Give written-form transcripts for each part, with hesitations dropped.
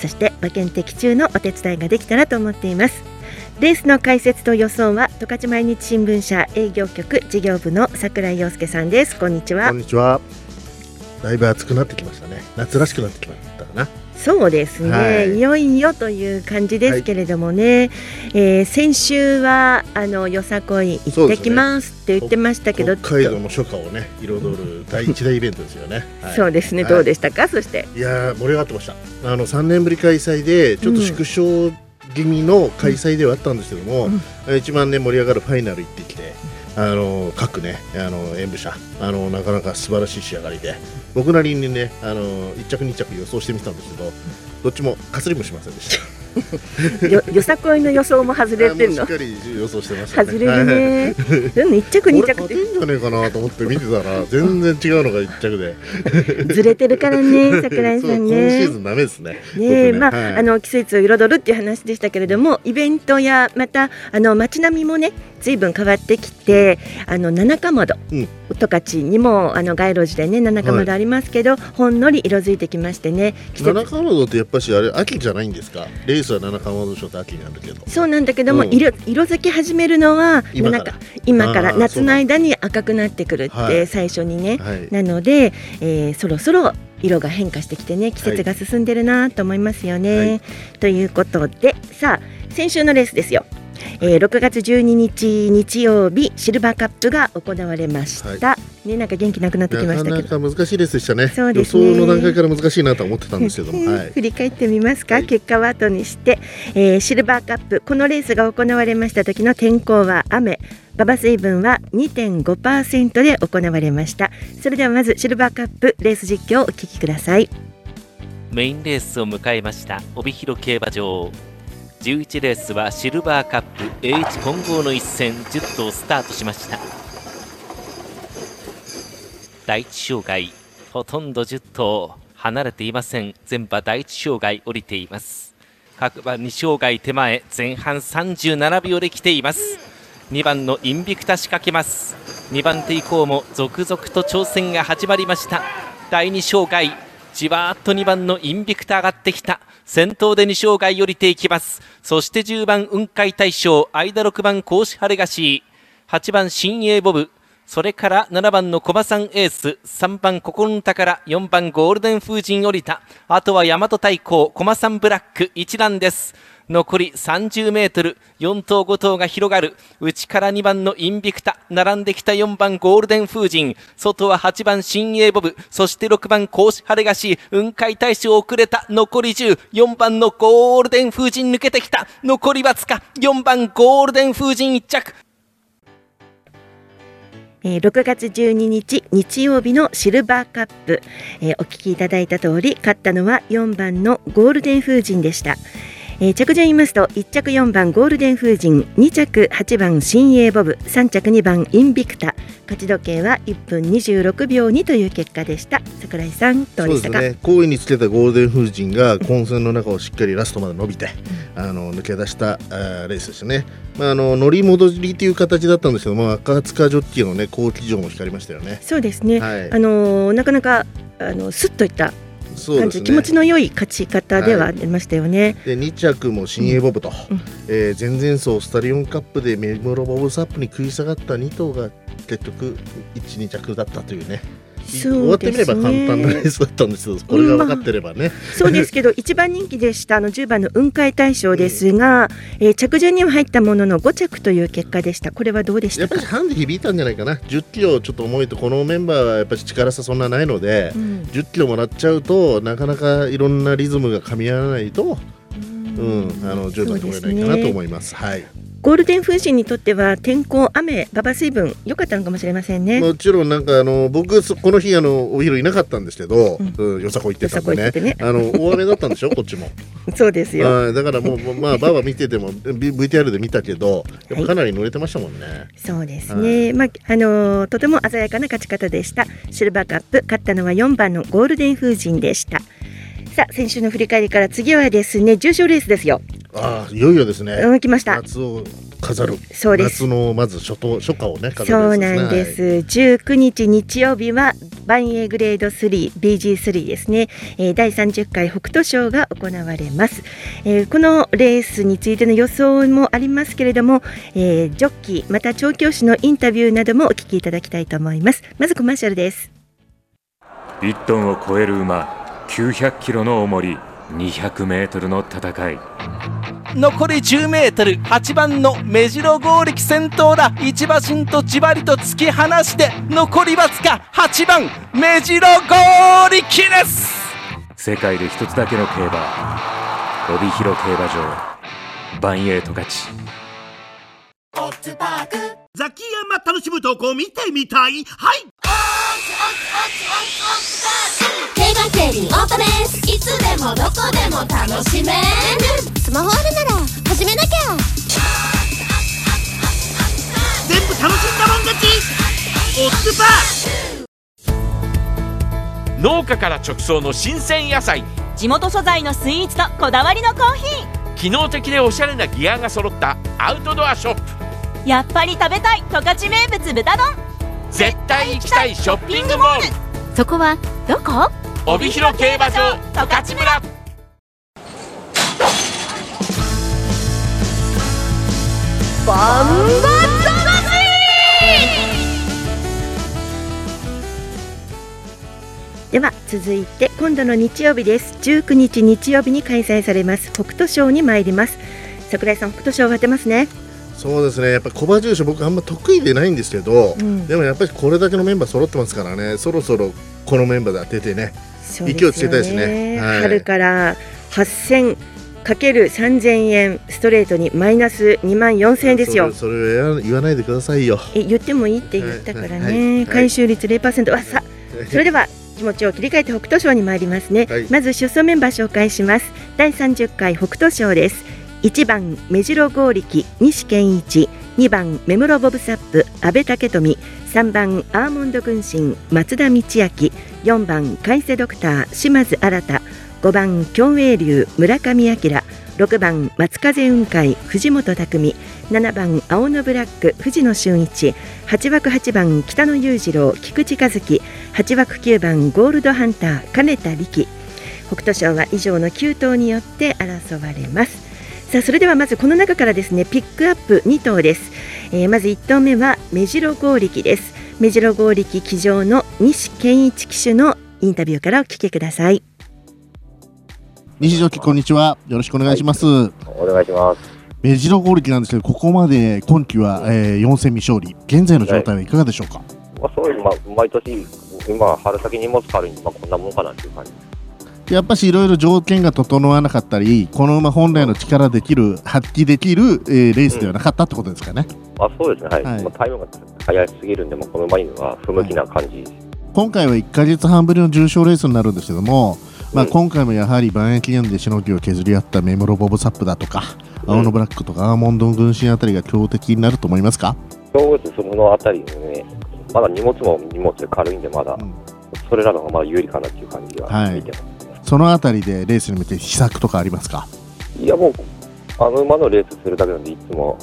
そして馬券的中のお手伝いができたらと思っています。レースの解説と予想は十勝毎日新聞社営業局事業部の櫻井陽介さんです。こんにちは。こんにちは。だいぶ暑くなってきましたね。夏らしくなってきましたかな。そうですね、はい、いよいよという感じですけれどもね、はい、先週はよさこい行ってきますって言ってましたけど、ね、北海道の初夏をね彩る第一大イベントですよね、はい、そうですね、はい、どうでしたか。そしていや盛り上がってました。3年ぶり開催でちょっと縮小気味の開催ではあったんですけども、一番ね盛り上がるファイナル行ってきて、各ね演武者なかなか素晴らしい仕上がりで、僕なりにね1着2着予想してみたんですけど、どっちもかすりもしませんでしたよさこいの予想も外れてるの。しっかり予想してましたね。外れるね1着2着って俺勝てんじゃねえかなと思って見てたら全然違うのが1着でずれてるからね、櫻井さんね。今シーズンダメです ね、まあはい、季節を彩るっていう話でしたけれども、イベントやまた街並みもね随分変わってきて、七かまど、十勝にも街路樹でね七かまどありますけど、はい、ほんのり色づいてきましてね。七かまどってやっぱりあれ秋じゃないんですか。レースは七かまど賞って秋になるけど、そうなんだけども、色づき始めるのは今から夏の間に赤くなってくるって最初にね、はい、なので、そろそろ色が変化してきてね、季節が進んでるなと思いますよね、はい、ということで、さあ先週のレースですよ。6月12日日曜日、シルバーカップが行われました、はいね、なんか元気なくなってきましたけど、なかなか難しいレースでしたね。そうですね、予想の段階から難しいなと思ってたんですけども、はい、振り返ってみますか、はい、結果は後にして、シルバーカップ、このレースが行われました時の天候は雨、馬場水分は 2.5% で行われました。それではまずシルバーカップレース実況をお聞きください。メインレースを迎えました帯広競馬場。11レースはシルバーカップ A1 混合の一戦10頭スタートしました。第一障害、ほとんど10頭離れていません。全馬第一障害降りています。各馬2障害手前、前半37秒で来ています。2番のインビクタ仕掛けます。2番手以降も続々と挑戦が始まりました。第2障害じわーっと2番のインビクタ上がってきた。先頭で2障害降りていきます。そして10番雲海大将、間6番甲子晴がし、8番新鋭ボブ、それから7番の駒さんエース、3番心の宝、4番ゴールデン風神降りた。あとは大和太閤、駒さんブラック一覧です。残り30メートル、4頭5頭が広がる。内から2番のインビクタ、並んできた4番ゴールデン風神、外は8番新鋭ボブ、そして6番甲子晴がし、雲海大将遅れた。残り10、4番のゴールデン風神抜けてきた。残りわずか、4番ゴールデン風神1着。6月12日日曜日のシルバーカップ、お聞きいただいた通り勝ったのは4番のゴールデン風神でした。着順言いますと、1着4番ゴールデン風神、2着8番新鋭ボブ、3着2番インビクタ、勝ち時計は1分26秒2という結果でした。櫻井さんどうでしたか。そうですね、好位につけたゴールデン風神が混戦の中をしっかりラストまで伸びて抜け出したレースでしたね。乗り戻りという形だったんですけども、赤塚ジョッキーの、ね、好騎乗も光りましたよね。そうですね、はい、なかなかスッといった感じ、ね、気持ちの良い勝ち方ではありましたよね、はい、で2着も新鋭ボブと、前々走スタリオンカップでメモロボブサップに食い下がった2頭が結局 1,2 着だったというね。そうですね、終わってみれば簡単なレースだったんですけど、これが分かってればね、そうですけど1番人気でした10番の雲海大賞ですが、着順には入ったものの5着という結果でした。これはどうでしたか。やっぱりハンデ響いたんじゃないかな。10キロちょっと重いとこのメンバーはやっぱり力差そんなないので、10キロもらっちゃうとなかなかいろんなリズムが噛み合わないと、10番に取れないかなと思います。はい、ゴールデン風神にとっては天候、雨、馬場水分良かったのかもしれませんね。もちろんなんか僕この日お昼いなかったんですけど、よさこいってたんでね、大雨だったんでしょこっちもそうですよ。だからもうまあバーバー見てても VTR で見たけどやっぱかなり乗れてましたもんね、はい、そうですね、はい、まあとても鮮やかな勝ち方でした。シルバーカップ勝ったのは4番のゴールデン風神でした。さあ先週の振り返りから次はですね重賞レースですよ。ああいよいよですね、来ました。夏を飾る、そうです、夏のまず初夏をね飾るレースですね。そうなんです、はい、19日日曜日は万栄グレード 3BG3 ですね、第30回北斗賞が行われます、このレースについての予想もありますけれども、ジョッキーまた調教師のインタビューなどもお聞きいただきたいと思います。まずコマーシャルです。1トンを超える馬、900キロの重り、200メートルの戦い。残り10メートル、8番の目白剛力先頭だ。一馬身とじわりと突き放して、残りわずか8番目白剛力です。世界で一つだけの競馬、帯広競馬場、万栄十勝。ザキヤマ楽しむ投稿見てみたい。はい。競馬競輪オートレース、いつでもどこでも楽しめる。スマホあるなら始めなきゃ。全部楽しんだもん勝ち。オッズパー。農家から直送の新鮮野菜、地元素材のスイーツとこだわりのコーヒー、機能的でおしゃれなギアが揃ったアウトドアショップ。やっぱり食べたい十勝名物豚丼、絶対行きたいショッピングモール。そこはどこ？帯広競馬場十勝村。バンバ魂。では続いて今度の日曜日です。19日日曜日に開催されます北斗賞に参ります。櫻井さん、北斗賞を当てますね。そうですね、やっぱり小馬重賞僕あんま得意でないんですけど、うん、でもやっぱりこれだけのメンバー揃ってますからね、そろそろこのメンバーで当ててね、勢いつけたいですね、はい、春から8000×3000円ストレートにマイナス24000円ですよ。それ言わないでくださいよ。言ってもいいって言ったからね、はいはい、回収率 0% わっさ。それでは気持ちを切り替えて北斗賞に参りますね、はい、まず出走メンバー紹介します。第30回北斗賞です。1番目白剛力、西健一、2番目室ボブサップ、阿部武富、3番アーモンド軍神、松田道明、4番海瀬ドクター、島津新、5番京栄流、村上明、6番松風雲海、藤本拓海、7番青のブラック、藤野俊一、8枠8番北野裕次郎、菊池和樹、8枠9番ゴールドハンター、金田力。北斗賞は以上の9頭によって争われます。さあそれではまずこの中からですねピックアップ2頭です、まず1頭目は目白剛力です。目白剛力騎乗の西健一騎手のインタビューからお聞きください。西ジョッキー、こんにちは、よろしくお願いします、はい、お願いします。目白剛力なんですけど、ここまで今期は、4戦未勝利、現在の状態はいかがでしょうか。まあ、そういう、毎年今春先に持つ軽い、こんなもんかなという感じ。やっぱしいろいろ条件が整わなかったり、この馬本来の力できる発揮できる、レースではなかったってことですかね。あ、そうですね、はいはい、タイムが早すぎるんで、この馬には不向きな感じ、はい、今回は1ヶ月半ぶりの重賞レースになるんですけども、今回もやはり万栄記念でしのぎを削り合ったメムロボブサップだとか、青のブラックとかアーモンド軍神あたりが強敵になると思いますか。そうです、そのあたりね、まだ荷物も荷物で軽いんで、まだ、それらの方がまだ有利かなっていう感じが見てます、はい。そのあたりでレースに向けて秘策とかありますか。いや、もうあの馬のレースするだけなんで、いつも、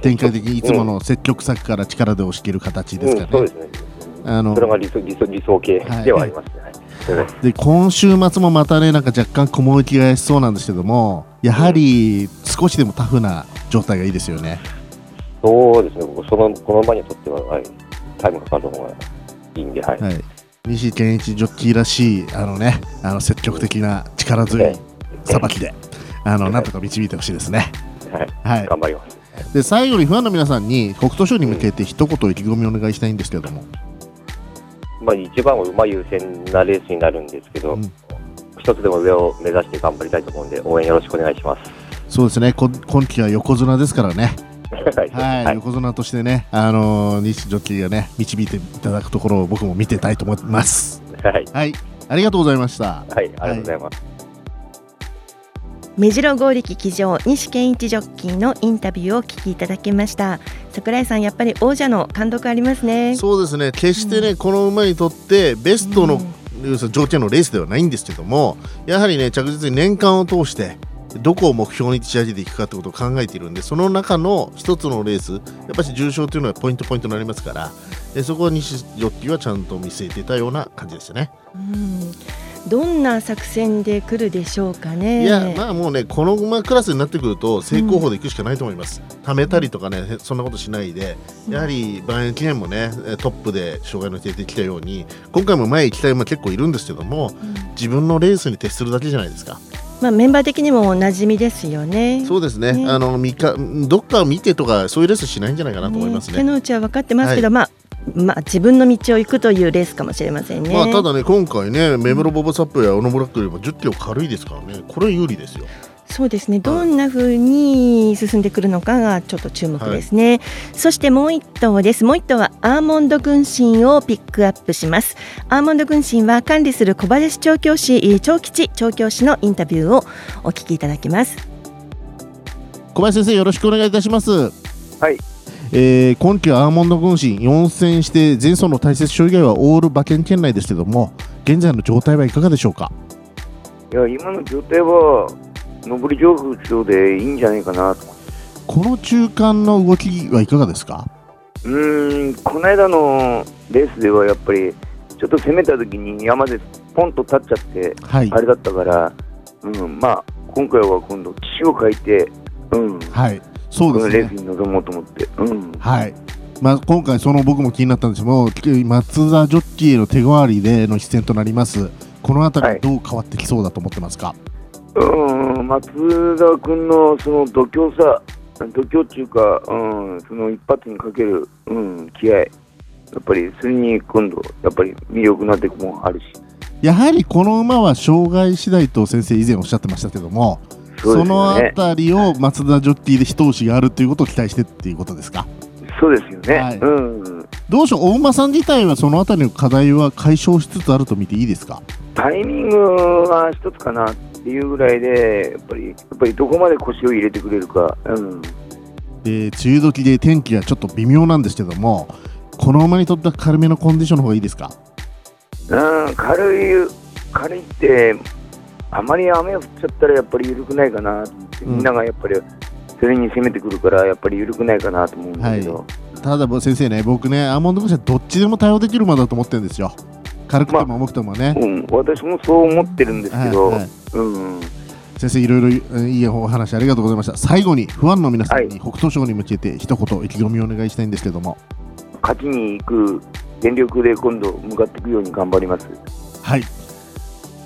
展開的にいつもの積極策から力で押し切る形ですからね、うんうん、そうですね、それが理想系ではありますね、はいはい、で今週末もまたね、若干雲行きがやしそうなんですけども、やはり少しでもタフな状態がいいですよね、うん、そうですね、この馬にとっては、はい、タイムかかる方がいいんで、はい、はい、西健一ジョッキーらしい積極的な力強いさばきでなんとか導いてほしいですね、はいはい、頑張ります。で最後にファンの皆さんに北斗賞に向けて一言意気込みをお願いしたいんですけれども、一番は馬優先なレースになるんですけど、一つでも上を目指して頑張りたいと思うんで、応援よろしくお願いします。そうですね、今期は横綱ですからねはい、横綱としてね、西ジョッキーがね導いていただくところを僕も見てたいと思います、はい、はい、ありがとうございました。はい、ありがとうございます、はい。目白剛力騎乗西健一ジョッキーのインタビューをお聞きいただきました。櫻井さん、やっぱり王者の貫禄ありますね。そうですね、決してね、この馬にとってベストの、条件のレースではないんですけども、やはりね、着実に年間を通してどこを目標に打ち上げていくかということを考えているんで、その中の一つのレース、やっぱり重賞というのはポイントになりますから、そこは西ジョッキーはちゃんと見据えていたような感じでしたね。どんな作戦で来るでしょうかね。いや、まあもうね、この馬クラスになってくると正攻法で行くしかないと思います。貯めたりとかね、そんなことしないで、やはり万円記念もね、トップで障害の決定できたように、今回も前行きたい馬結構いるんですけども、自分のレースに徹するだけじゃないですか。まあ、メンバー的にもおなじみですよね。そうですね、どっか見てとかそういうレースしないんじゃないかなと思いますね。手の内は分かってますけど、はい、まあ自分の道を行くというレースかもしれませんね。まあ、ただね、今回ね、目黒ボブサップやオノブラックよりも10キロ軽いですからね、これ有利ですよ。そうですね、どんな風に進んでくるのかがちょっと注目ですね。はい、そしてもう一頭です。もう一頭はアーモンド軍神をピックアップします。アーモンド軍神は管理する小林長吉調教師のインタビューをお聞きいただきます。小林先生、よろしくお願いいたします。はい、今季はアーモンド軍神4戦して前走の大雪賞以外はオール馬券圏内ですけども、現在の状態はいかがでしょうか。いや、今の状態は上り上空でいいんじゃないかなと。この中間の動きはいかがですか。この間のレースではやっぱりちょっと攻めた時に山でポンと立っちゃって、はい、あれだったから、今回は今度騎手を変えて、はい、そうですね、レースに臨もうと思って、今回その僕も気になったんですけど、松田ジョッキーの手代わりでの出演となります。このあたりどう変わってきそうだと思ってますか。松田君のその度胸っていうか、その一発にかける、気合い、やっぱりそれに今度やっぱり魅力なっていくもんあるし、やはりこの馬は障害次第と先生以前おっしゃってましたけども、 そうですね、そのあたりを松田ジョッキーで一押しがあるということを期待してっていうことですか。そうですよね、はい、どうしよう、大馬さん自体はそのあたりの課題は解消しつつあると見ていいですか。タイミングは一つかなっていうぐらいで、やっぱりどこまで腰を入れてくれるか、梅雨時で天気はちょっと微妙なんですけども、この馬にとっては軽めのコンディションの方がいいですか。軽いってあまり雨が降っちゃったらやっぱり緩くないかなって、みんながやっぱりそれに攻めてくるからやっぱり緩くないかなと思うんだけど、ただ先生ね、僕ね、アーモンド軍神どっちでも対応できる馬だと思ってるんですよ。軽くても重くてもね、私もそう思ってるんですけど、先生、いろいろいいお話ありがとうございました。最後にファンの皆さんに北斗賞に向けて一言意気込みをお願いしたいんですけども。勝ちに行く全力で今度向かっていくように頑張ります。はい、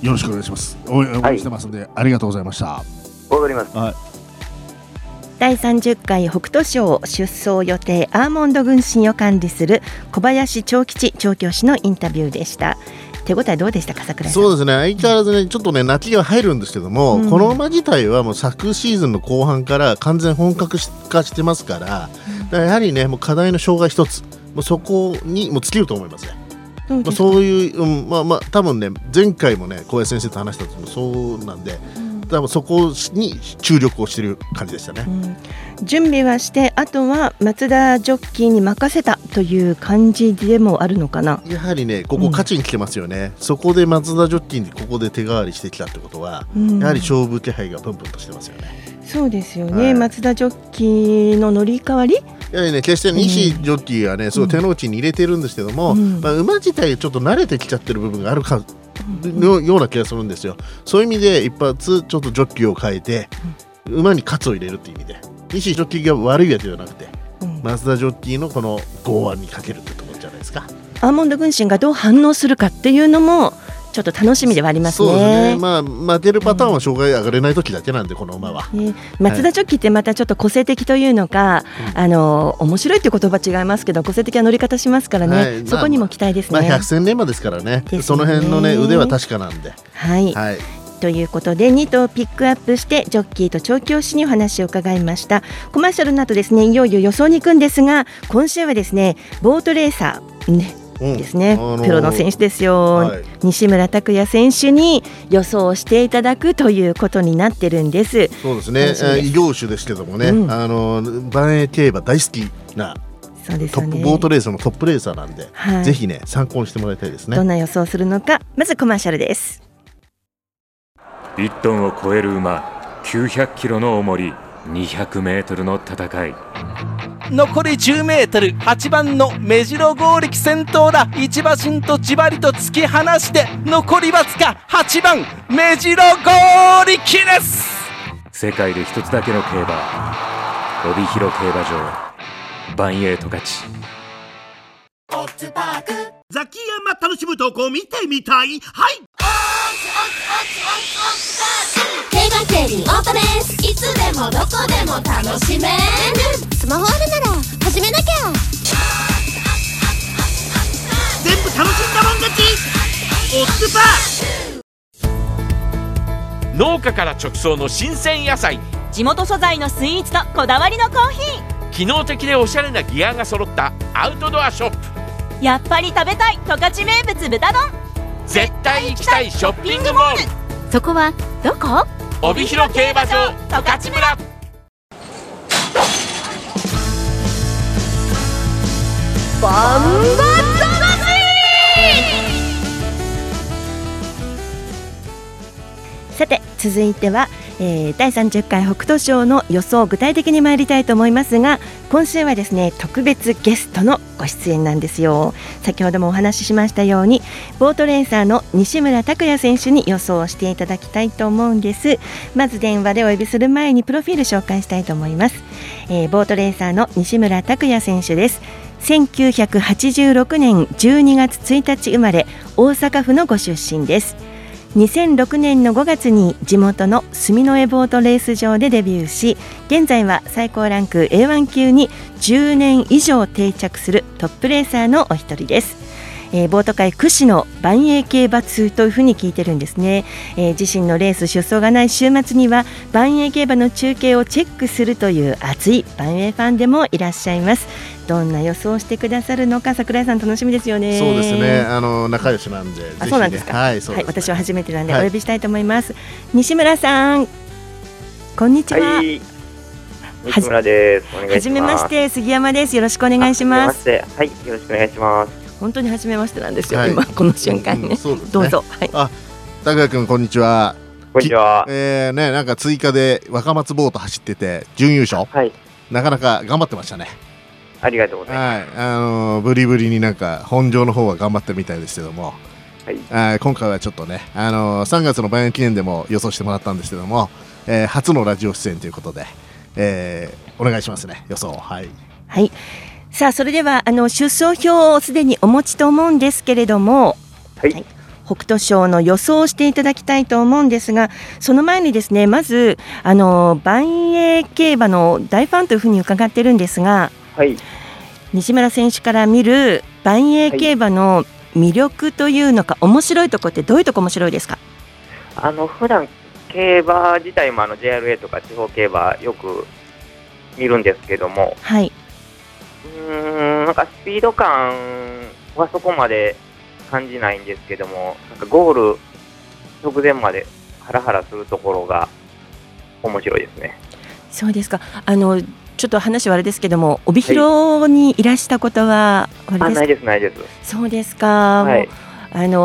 よろしくお願いします。応援してますので、ありがとうございました。わかります、第30回北斗賞出走予定、アーモンド軍神を管理する小林長吉調教師のインタビューでした。手応えどうでしたか、櫻井さん。そうですね、相変わらずね、ちょっとね、泣きが入るんですけども、この馬自体はもう昨シーズンの後半から完全本格化してますから、やはりね、もう課題の障害一つ、もうそこにもう尽きると思いますね。そういう、多分ね、前回もね、小林先生と話した時もそうなんで、多分そこに注力をしている感じでしたね。準備はして、あとは松田ジョッキーに任せたという感じでもあるのかな。やはりね、ここ勝ちに来てますよね、そこで松田ジョッキーにここで手代わりしてきたってことは、やはり勝負気配がプンプンとしてますよね。そうですよね、松田ジョッキーの乗り代わり、やはりね、決して西ジョッキーはね、すごい手の内に入れてるんですけども、馬自体ちょっと慣れてきちゃってる部分があるかのような気がするんですよ。そういう意味で一発ちょっとジョッキーを変えて、馬に勝つを入れるという意味で、西ジョッキーが悪いやつじゃなくて、松田ジョッキーのこの剛腕にかけるってところじゃないですか。アーモンド軍神がどう反応するかっていうのもちょっと楽しみではありますね。そうですね、負けるパターンは障害上がれない時だけなんで、この馬は、松田ジョッキーってまたちょっと個性的というのか、面白いという言葉違いますけど、個性的な乗り方しますからね、そこにも期待ですね。百戦錬磨ですからね、その辺の、腕は確かなんで、ということで2頭ピックアップしてジョッキーと調教師にお話を伺いました。コマーシャルの後ですね、いよいよ予想に行くんですが、今週はですね、ボートレーサーね、ですね、プロの選手ですよ、はい、西村拓也選手に予想していただくということになってるんです。そうですね、異業種ですけどもね、うん、万栄競馬大好きなそうですね、ボートレースのトップレーサーなんで、はい、ぜひね参考にしてもらいたいですね。どんな予想するのか、まずコマーシャルです。1トンを超える馬、900キロの重り、200メートルの戦い。残り10メートル、8番の目白剛力先頭だ。一馬身とじわりと突き放して残りわずか、8番目白剛力です。世界で一つだけの競馬、帯広競馬場、バンエイト勝ち。ザキヤマ楽しむ投稿見てみたい。はい、競馬競輪オートです。いつでもどこでも楽しめる。スマホあるなら始めなきゃ。全部楽しんだもん勝ち。オッツパーク、農家から直送の新鮮野菜、地元素材のスイーツとこだわりのコーヒー、機能的でおしゃれなギアが揃ったアウトドアショップ。やっぱり食べたい十勝名物豚丼、絶対行きたいショッピングモール、そこはどこ？帯広競馬場十勝村。バンバンさて続いては、第30回北斗賞の予想を具体的に参りたいと思いますが、今週はですね特別ゲストのご出演なんですよ。先ほどもお話ししましたようにボートレーサーの西村拓也選手に予想していただきたいと思うんです。まず電話でお呼びする前にプロフィール紹介したいと思います、ボートレーサーの西村拓也選手です。1986年12月1日生まれ、大阪府のご出身です。2006年の5月に地元の住之江ボートレース場でデビューし、現在は最高ランク A1 級に10年以上定着するトップレーサーのお一人です。ボート界屈指の万栄競馬通というふうに聞いてるんですね、自身のレース出走がない週末には万栄競馬の中継をチェックするという熱い万栄ファンでもいらっしゃいます。どんな予想をしてくださるのか、櫻井さん楽しみですよね。そうですね、仲良しなんで、あ、ぜひね、そうなんですか、はい、そうですね、はい、私は初めてなんでお呼びしたいと思います、はい、西村さんこんにちは、はい、西村です。お願いします。はじめまして、杉山です。よろしくお願いします。はじめまして、はい、よろしくお願いします。本当に初めましてなんですよ、はい、今この瞬間 ね、そうですね、どうぞ、はい、あ、拓也君こんにちは。こんにちは。ね、なんか追加で若松ボート走ってて準優勝、はい、なかなか頑張ってましたね。ありがとうございます、はい、ブリブリになんか本場の方は頑張ってみたいですけども、はい、今回はちょっとね、3月の万栄記念でも予想してもらったんですけども、初のラジオ出演ということで、お願いしますね、予想。はい、はい、さあそれでは出走表をすでにお持ちと思うんですけれども、はいはい、北斗賞の予想をしていただきたいと思うんですが、その前にですね、まず万栄競馬の大ファンというふうに伺ってるんですが、はい、西村選手から見る万栄競馬の魅力というのか、はい、面白いところってどういうところ面白いですか？普段競馬自体もJRA とか地方競馬よく見るんですけども、はい、なんかスピード感はそこまで感じないんですけども、なんかゴール直前までハラハラするところが面白いですね。そうですか。ちょっと話はあれですけども、帯広にいらしたことはあれですか？はい、ないです、ないです。そうですか、はい、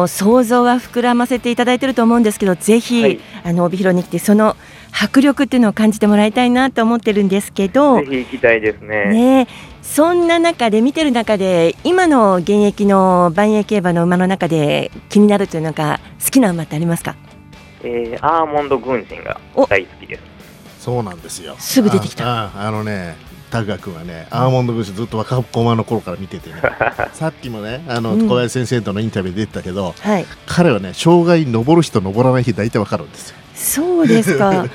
想像は膨らませていただいていると思うんですけど、ぜひ、はい、帯広に来てその迫力っていうのを感じてもらいたいなと思ってるんですけど、ぜひ行きたいですね。そんな中で見てる中で、今の現役の万栄競馬の馬の中で気になるというのか、好きな馬ってありますか？アーモンド軍神が大好きです。そうなんですよ、すぐ出てきた。ね、拓也君はね、アーモンド軍神ずっと若駒の頃から見ててねさっきもね、小林先生とのインタビューで出てたけど、はい、彼はね、障害登る日と登らない日大体分かるんですよ。そうですか。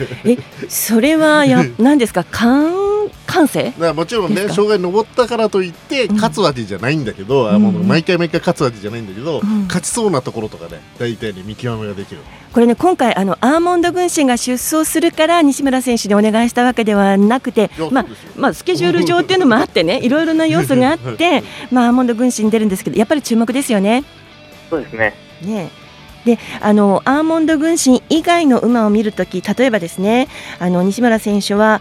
それは何ですか、勘感性だ、もちろんね、障害登ったからといって勝つわけじゃないんだけど、うん、毎回勝つわけじゃないんだけど、うん、勝ちそうなところとかね、大体ね見極めができる。これね、今回アーモンド軍神が出走するから西村選手にお願いしたわけではなくて、まあ、スケジュール上っていうのもあってねいろいろな要素があって、まあ、アーモンド軍神に出るんですけど、やっぱり注目ですよね。そうですね。ねえ、でアーモンド軍神以外の馬を見るとき、例えばですね、西村選手は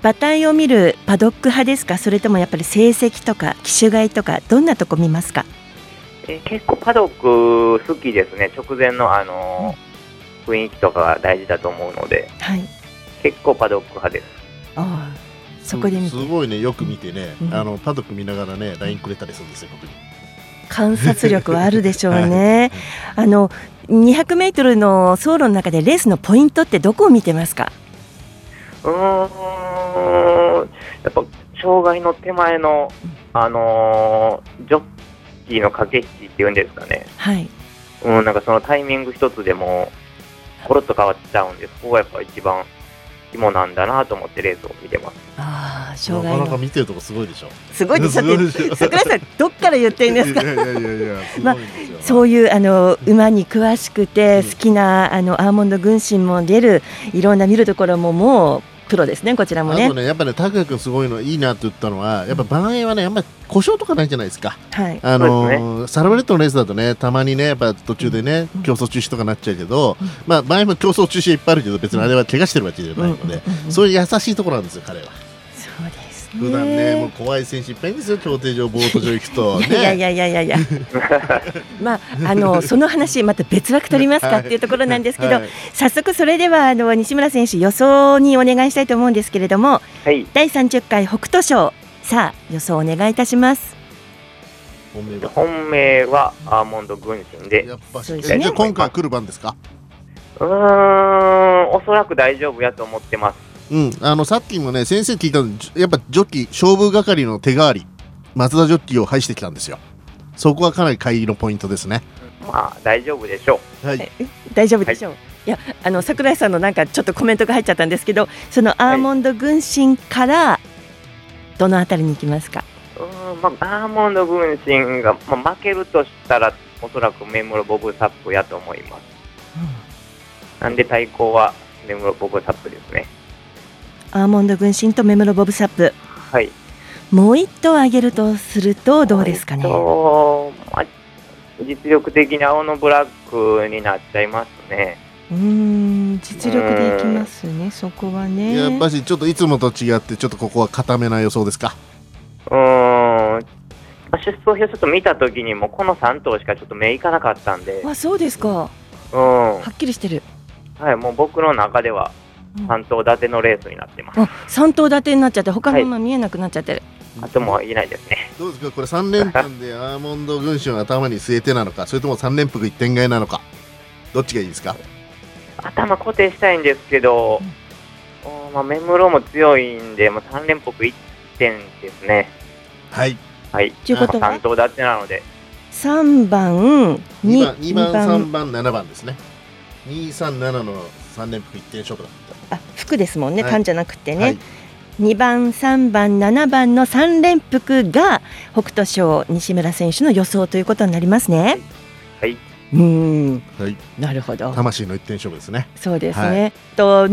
馬体を見るパドック派ですか、それともやっぱり成績とか騎手外とかどんなとこ見ますか？結構パドック好きですね。直前の、雰囲気とかが大事だと思うので、はい、結構パドック派です。ああ、そこで見てすごいね、よく見てね、うん、パドック見ながらね LINE くれたりするんですよ。僕に観察力はあるでしょうね、はい、200メートルの走路の中でレースのポイントってどこを見てますか？やっぱ障害の手前の、ジョッキーの駆け引きっていうんですかね、はい、なんかそのタイミング一つでもコロッと変わっちゃうんで、そこがやっぱ一番肝なんだなと思ってレースを見てます。あ、障害なかなか見てるとこすごいでしょ。すごいでしょって桜井さんどっから言ってるんですか？そういう馬に詳しくて好きなアーモンド軍神も出る、いろんな見るところももうプロですね、こちらもね。あとね、やっぱり、ね、拓也君すごいのいいなって言ったのは、やっぱバンエイはね、あんまり故障とかないじゃないですか、はい、ね、サラブレッドのレースだとね、たまにね、やっぱ途中でね、競争中止とかなっちゃうけど、うん、まあ、バンエイも競争中止いっぱいあるけど、別にあれは怪我してるわけじゃないので、うん、そういう優しいところなんですよ、彼は。そうですね。普段ね、もう怖い選手いっぱいんですよ、競艇場、ボート場行くと、ね、いやまあ、その話また別枠取りますかっていうところなんですけど、はい、早速それでは西村選手予想にお願いしたいと思うんですけれども、はい、第30回北斗賞、さあ予想お願いいたします。本命はアーモンド軍神で、やっぱそうですね。今回来る番ですか？おそらく大丈夫やと思ってます。うん、さっきもね先生聞いたの、やっぱジョッキー勝負係の手代わり松田ジョッキーを配してきたんですよ。そこはかなり乖離のポイントですね。まあ大丈夫でしょう、はい、大丈夫でしょう、はい、いや桜井さんのなんかちょっとコメントが入っちゃったんですけど、そのアーモンド軍神からどのあたりに行きますか？はい、アーモンド軍神が、負けるとしたらおそらくメムロボブサップやと思います、うん、なんで対抗はメムロボブサップですね。アーモンド軍神とメムロボブサップ、はい、もう一頭上げるとするとどうですかね。実力的に青のブラックになっちゃいますね。実力でいきますね、そこはね。やっぱりちょっといつもと違ってちょっとここは固めな予想ですか？出走表ちょっと見たときにもこの3頭しかちょっと目いかなかったんで。あ、そうですか、うん、はっきりしてる、はい、もう僕の中では3頭立てのレースになってます。3頭立てになっちゃって、他の馬見えなくなっちゃってる、はい、あともいないですね。どうですかこれ、3連単でアーモンド軍神を頭に据えてなのか、それとも3連複一点買いなのか、どっちがいいですか？頭固定したいんですけど、うん、メムロも強いんで、3連複一点ですね。はい、はい、3頭立てなので3番2番3番7番ですね。237の3連複一点勝負だった。あ、服ですもんね、単、はい、じゃなくてね、はい、2番3番7番の3連複が北斗賞西村選手の予想ということになりますね。はい、はい、なるほど、魂の一点勝負ですね。そうですね、はい、ネ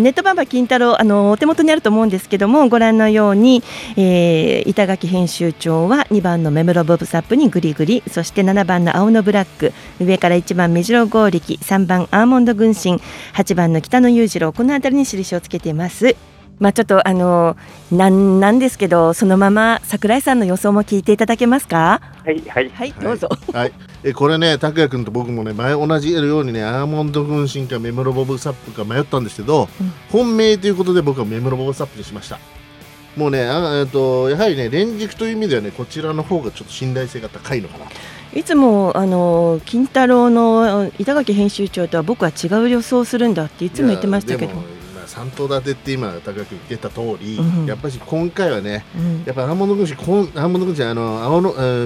ットバンバー金太郎、お手元にあると思うんですけども、ご覧のように、板垣編集長は2番のメムロボブサップにグリグリ、そして7番の青のブラック、上から1番目白合力、3番アーモンド軍神、8番の北野裕次郎、このあたりに印をつけています。まあ、ちょっとなんですけど、そのまま桜井さんの予想も聞いていただけますか？はいはいはい、どうぞ、はい、これね、拓也君と僕もね前同じようにね、アーモンド軍神かメムロボブサップか迷ったんですけど、うん、本命ということで僕はメムロボブサップにしました。もうね、やはりね連軸という意味ではね、こちらの方がちょっと信頼性が高いのかな。いつも金太郎の板垣編集長とは僕は違う予想をするんだっていつも言ってましたけど、3頭立てって今高く言ってた通り、うん、やっぱり今回はね、うん、やっぱアーモンド軍神、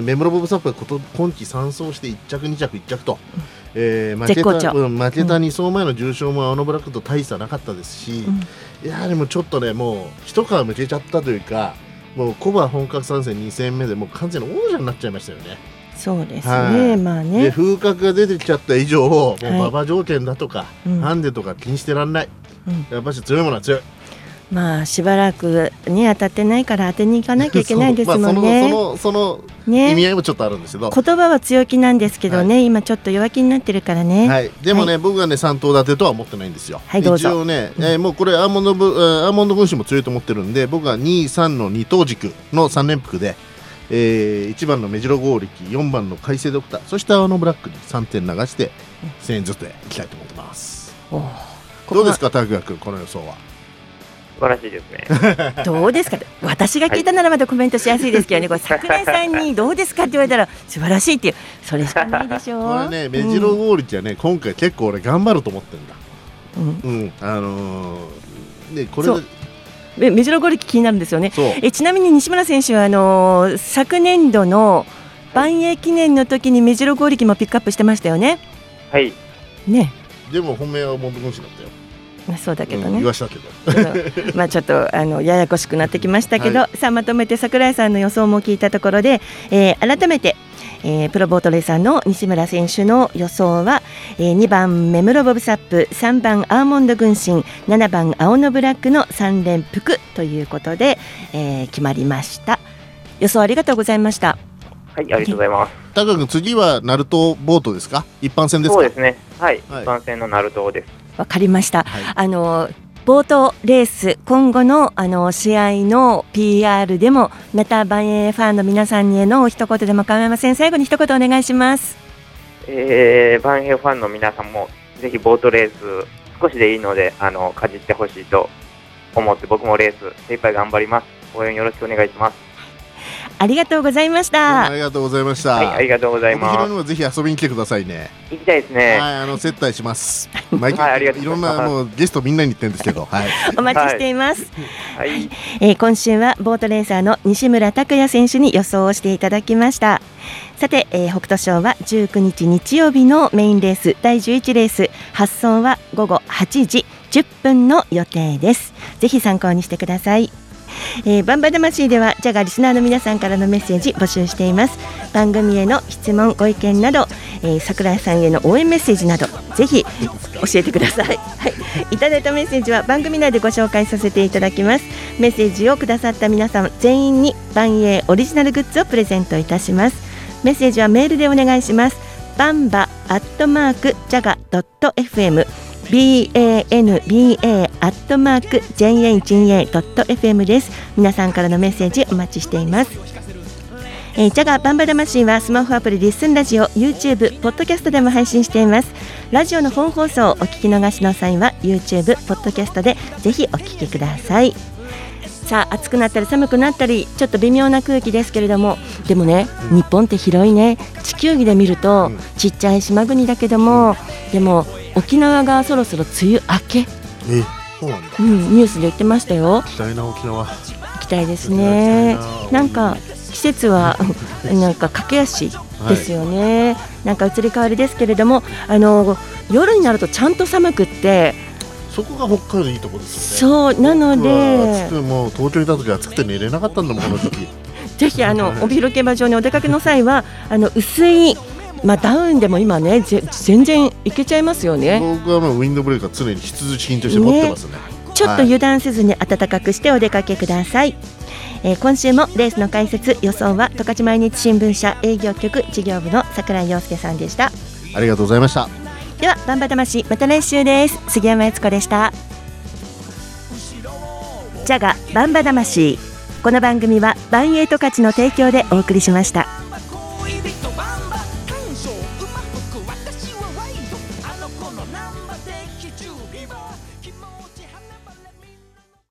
メムロボブサップが今季3走して1着2着1着と、負けた2走前の重賞も青のブラックと大差なかったですし、うん、いやでもちょっとねもう一皮むけちゃったというか、もうコバ本格参戦2戦目でもう完全に王者になっちゃいましたよね。そうですね、まあね、で風格が出てきちゃった以上、もう馬場条件だとか、はい、ハンデとか気にしてらんない、うん、やっぱり強いものは強い。まあしばらく、ね、当たってないから当てに行かなきゃいけないですもんね。その意味合いもちょっとあるんですけど、ね、言葉は強気なんですけどね、はい、今ちょっと弱気になってるからね、はい、でもね、はい、僕はね3頭立てとは思ってないんですよ、はい、どうぞ。一応ね、もうこれアーモンド分子も強いと思ってるんで、僕は 2,3 の2頭軸の3連複で、1番のメジロゴーリキ、4番の海星ドクター、そして青のブラックに3点流して1000円ずつでいきたいと思ってます。おどうですか拓也君、この予想は。素晴らしいですね。どうですか、私が聞いたならまだコメントしやすいですけどね、はい、これ桜井さんにどうですかって言われたら素晴らしいっていう、それしかないでしょう。これねメジロゴーリキはね、うん、今回結構俺頑張ると思ってんだ、うん、うん、でこれでメジロゴーリキ気になるんですよね。ちなみに西村選手は昨年度の万栄記念の時にメジロゴーリキもピックアップしてましたよね。はいね。でも本命はモンドゴンシだったよ。まあ、そうだけどね、うん、言わしたけどまあちょっとややこしくなってきましたけど、はい、さあまとめて櫻井さんの予想も聞いたところで、改めて、プロボートレーサーの西村選手の予想は、2番メムロボブサップ、3番アーモンド軍神、7番青のブラックの3連複ということで、決まりました。予想ありがとうございました。はい、ありがとうございます。高君、次はナルトボートですか、一般戦ですか。そうですね、はい、はい、一般戦のナルトです。わかりました、はい、ボートレース今後の、試合の PR でもまた万栄ファンの皆さんへの一言でも構いません。最後に一言お願いします。万栄ファンの皆さんもぜひボートレース少しでいいのでかじってほしいと思って、僕もレース精一杯頑張ります。応援よろしくお願いします。ありがとうございました。ありがとうございました。ありがとうございます。僕広にもぜひ遊びに来てくださいね。行きたいですね。はい、接待します毎回、はい、いろんなもうゲストみんなに言ってるんですけど、はい、お待ちしています、はいはい。今週はボートレーサーの西村拓也選手に予想をしていただきました。さて、北斗賞は19日日曜日のメインレース第11レース発送は午後8時10分の予定です。ぜひ参考にしてください。バンバ魂ではジャガリスナーの皆さんからのメッセージ募集しています。番組への質問ご意見など、櫻井さんへの応援メッセージなどぜひ教えてください、はい、いただいたメッセージは番組内でご紹介させていただきます。メッセージをくださった皆さん全員に万栄オリジナルグッズをプレゼントいたします。メッセージはメールでお願いします。バンバ@jaga.fm banba@jna.fm です。皆さんからのメッセージお待ちしています。ジャガバンバ魂はスマホアプリリッスンラジオ、 YouTube、 ポッドキャストでも配信しています。ラジオの本放送をお聞き逃しの際は YouTube、 ポッドキャストでぜひお聞きください。さあ暑くなったり寒くなったりちょっと微妙な空気ですけれども、でもね、うん、日本って広いね。地球儀で見ると、うん、ちっちゃい島国だけども、うん、でも沖縄がそろそろ梅雨明け、そうなんだ、うん、ニュースで言ってましたよ。行きたいな沖縄。行きたいですね。なんか季節はなんか駆け足ですよね、はい、なんか移り変わりですけれども、夜になるとちゃんと寒くって、そこが北海道いいところですよね。そうなのでもう東京にいた時は暑くて寝れなかったんだもんこの時ぜひ帯広競馬場にお出かけの際は薄いまあ、ダウンでも今ね全然いけちゃいますよね。僕はもうウィンドブレーカー常に必需品として持ってます ね、ちょっと油断せずに暖かくしてお出かけください、はい。今週もレースの解説予想は十勝毎日新聞社営業局事業部の櫻井陽介さんでした。ありがとうございました。ではバンバ魂また来週です。杉山悦子でした。ジャガバンバ魂、この番組は万栄十勝の提供でお送りしました。